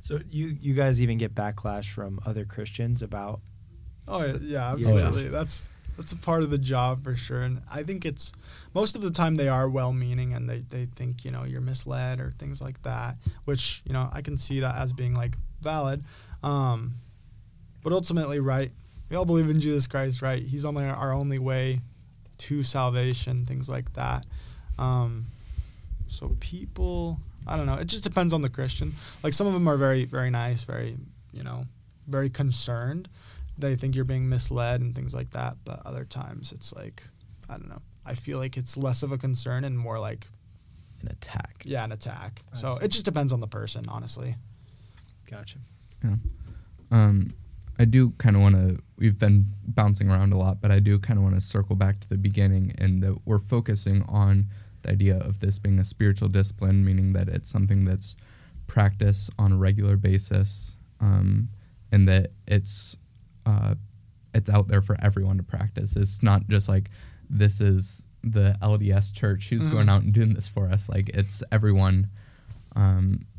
So you guys even get backlash from other Christians about? Oh yeah, absolutely. Oh, yeah. That's a part of the job for sure. And I think it's most of the time they are well-meaning and they think, you know, you're misled or things like that, which, you know, I can see that as being like valid. But ultimately, right, we all believe in Jesus Christ, right? He's only our only way to salvation, things like that. So people, I don't know. It just depends on the Christian. Like some of them are very, very nice, very, you know, very concerned. They think you're being misled and things like that. But other times it's like, I don't know. I feel like it's less of a concern and more like an attack. Yeah, an attack. So it just depends on the person, honestly. Gotcha. Yeah. I do kind of want to, we've been bouncing around a lot, but I do kind of want to circle back to the beginning and that we're focusing on the idea of this being a spiritual discipline, meaning that it's something that's practiced on a regular basis and that it's out there for everyone to practice. It's not just like, this is the LDS church who's going out and doing this for us. Like, it's everyone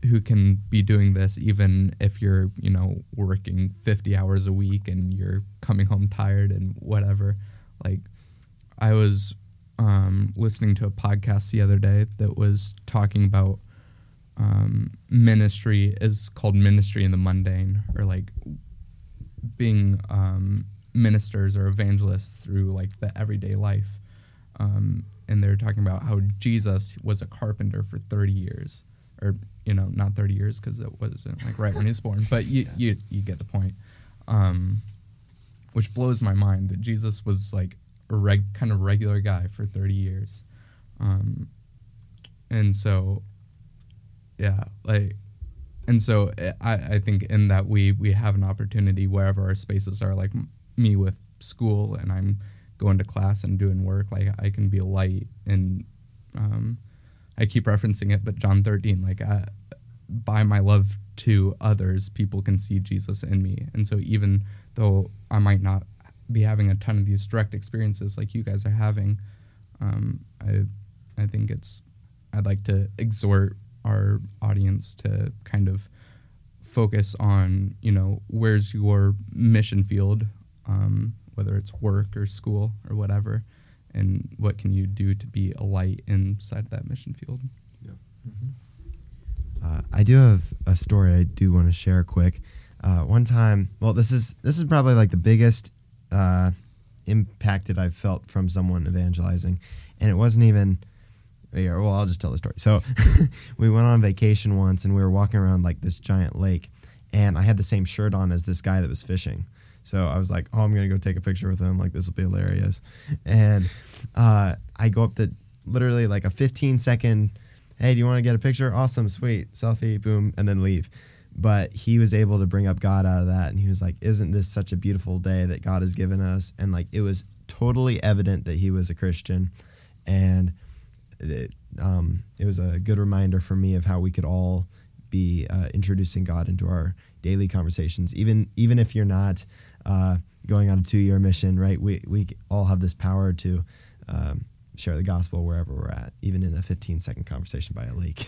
who can be doing this, even if you're, you know, working 50 hours a week and you're coming home tired and whatever. Like, I was listening to a podcast the other day that was talking about ministry is called ministry in the mundane, or like being ministers or evangelists through like the everyday life. And they're talking about how Jesus was a carpenter for 30 years, or, you know, not 30 years because it wasn't like right when he was born, but you get the point, which blows my mind that Jesus was like a kind of regular guy for 30 years. And so, yeah, like, and so I think in that we have an opportunity wherever our spaces are, like me with school and I'm going to class and doing work, like I can be a light. And I keep referencing it, but John 13, like by my love to others, people can see Jesus in me. And so even though I might not be having a ton of these direct experiences like you guys are having, I think I'd like to exhort our audience to kind of focus on, you know, where's your mission field, whether it's work or school or whatever, and what can you do to be a light inside that mission field. Yeah. Mm-hmm. I do have a story I do want to share quick. One time, well, this is probably like the biggest impacted I've felt from someone evangelizing, and it wasn't even. Yeah, well, I'll just tell the story. So we went on vacation once and we were walking around like this giant lake, and I had the same shirt on as this guy that was fishing. So I was like, oh, I'm going to go take a picture with him. Like, this will be hilarious. And I go up to literally like a 15-second, hey, do you want to get a picture? Awesome, sweet, selfie, boom, and then leave. But he was able to bring up God out of that. And he was like, isn't this such a beautiful day that God has given us? And like, it was totally evident that he was a Christian. And it was a good reminder for me of how we could all be introducing God into our daily conversations, even if you're not going on a 2-year mission, right? We all have this power to share the gospel wherever we're at, even in a 15-second conversation by a lake.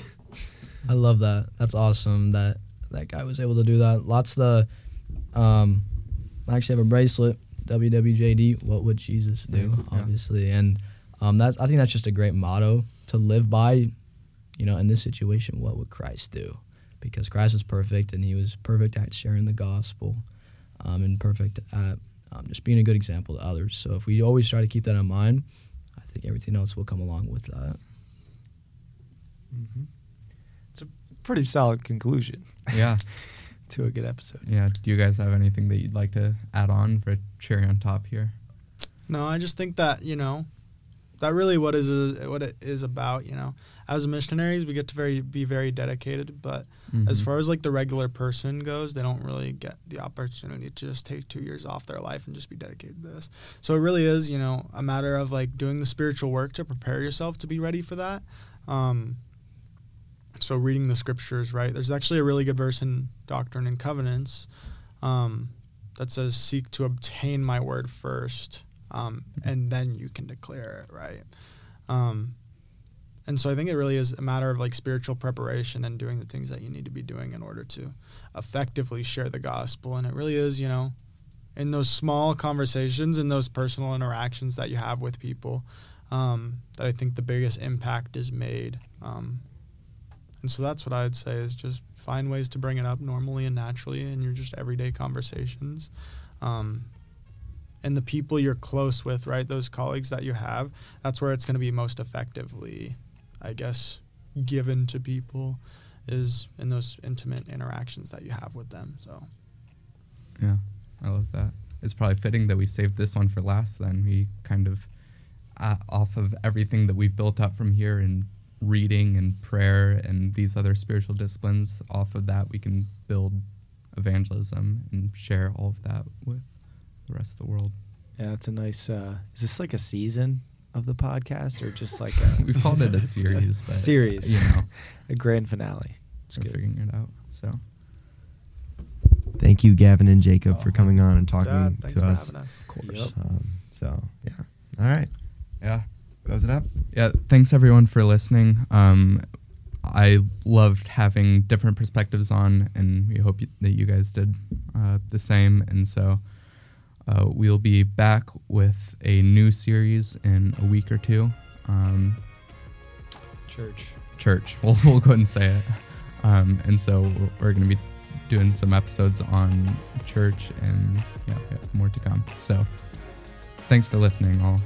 I love that. That's awesome that that guy was able to do that. Lots of the I actually have a bracelet, WWJD, what would Jesus do? Nice, yeah. Obviously, and I think that's just a great motto to live by, you know, in this situation, what would Christ do? Because Christ was perfect, and he was perfect at sharing the gospel, and perfect at just being a good example to others. So if we always try to keep that in mind, I think everything else will come along with that. Mm-hmm. It's a pretty solid conclusion. Yeah. To a good episode. Yeah. Do you guys have anything that you'd like to add on for a cherry on top here? No, I just think that, you know, that really what it is about, you know. As missionaries, we get to be very dedicated, but as far as like the regular person goes, they don't really get the opportunity to just take 2 years off their life and just be dedicated to this. So it really is, you know, a matter of like doing the spiritual work to prepare yourself to be ready for that. So reading the scriptures, right? There's actually a really good verse in Doctrine and Covenants that says, "Seek to obtain my word first, and then you can declare it," right? And so I think it really is a matter of like spiritual preparation and doing the things that you need to be doing in order to effectively share the gospel. And it really is, you know, in those small conversations and those personal interactions that you have with people, that I think the biggest impact is made. And so that's what I'd say, is just find ways to bring it up normally and naturally in your just everyday conversations. And the people you're close with, right, those colleagues that you have, that's where it's going to be most effectively, I guess, given to people, is in those intimate interactions that you have with them. So, yeah, I love that. It's probably fitting that we saved this one for last then. We kind of, off of everything that we've built up from here in reading and prayer and these other spiritual disciplines, off of that we can build evangelism and share all of that with the rest of the world. Yeah, it's a nice, is this like a season of the podcast, or just like a... We've called it a series, but... Series. You know. A grand finale. It's good. Figuring it out, so... Thank you, Gavin and Jacob, for coming on and talking to us. Of course. Yep. All right. Yeah. Close it up. Yeah, thanks everyone for listening. I loved having different perspectives on, and we hope that you guys did the same, and so... we'll be back with a new series in a week or two. Church. We'll go ahead and say it. And so we're going to be doing some episodes on church, and yeah, more to come. So thanks for listening, all.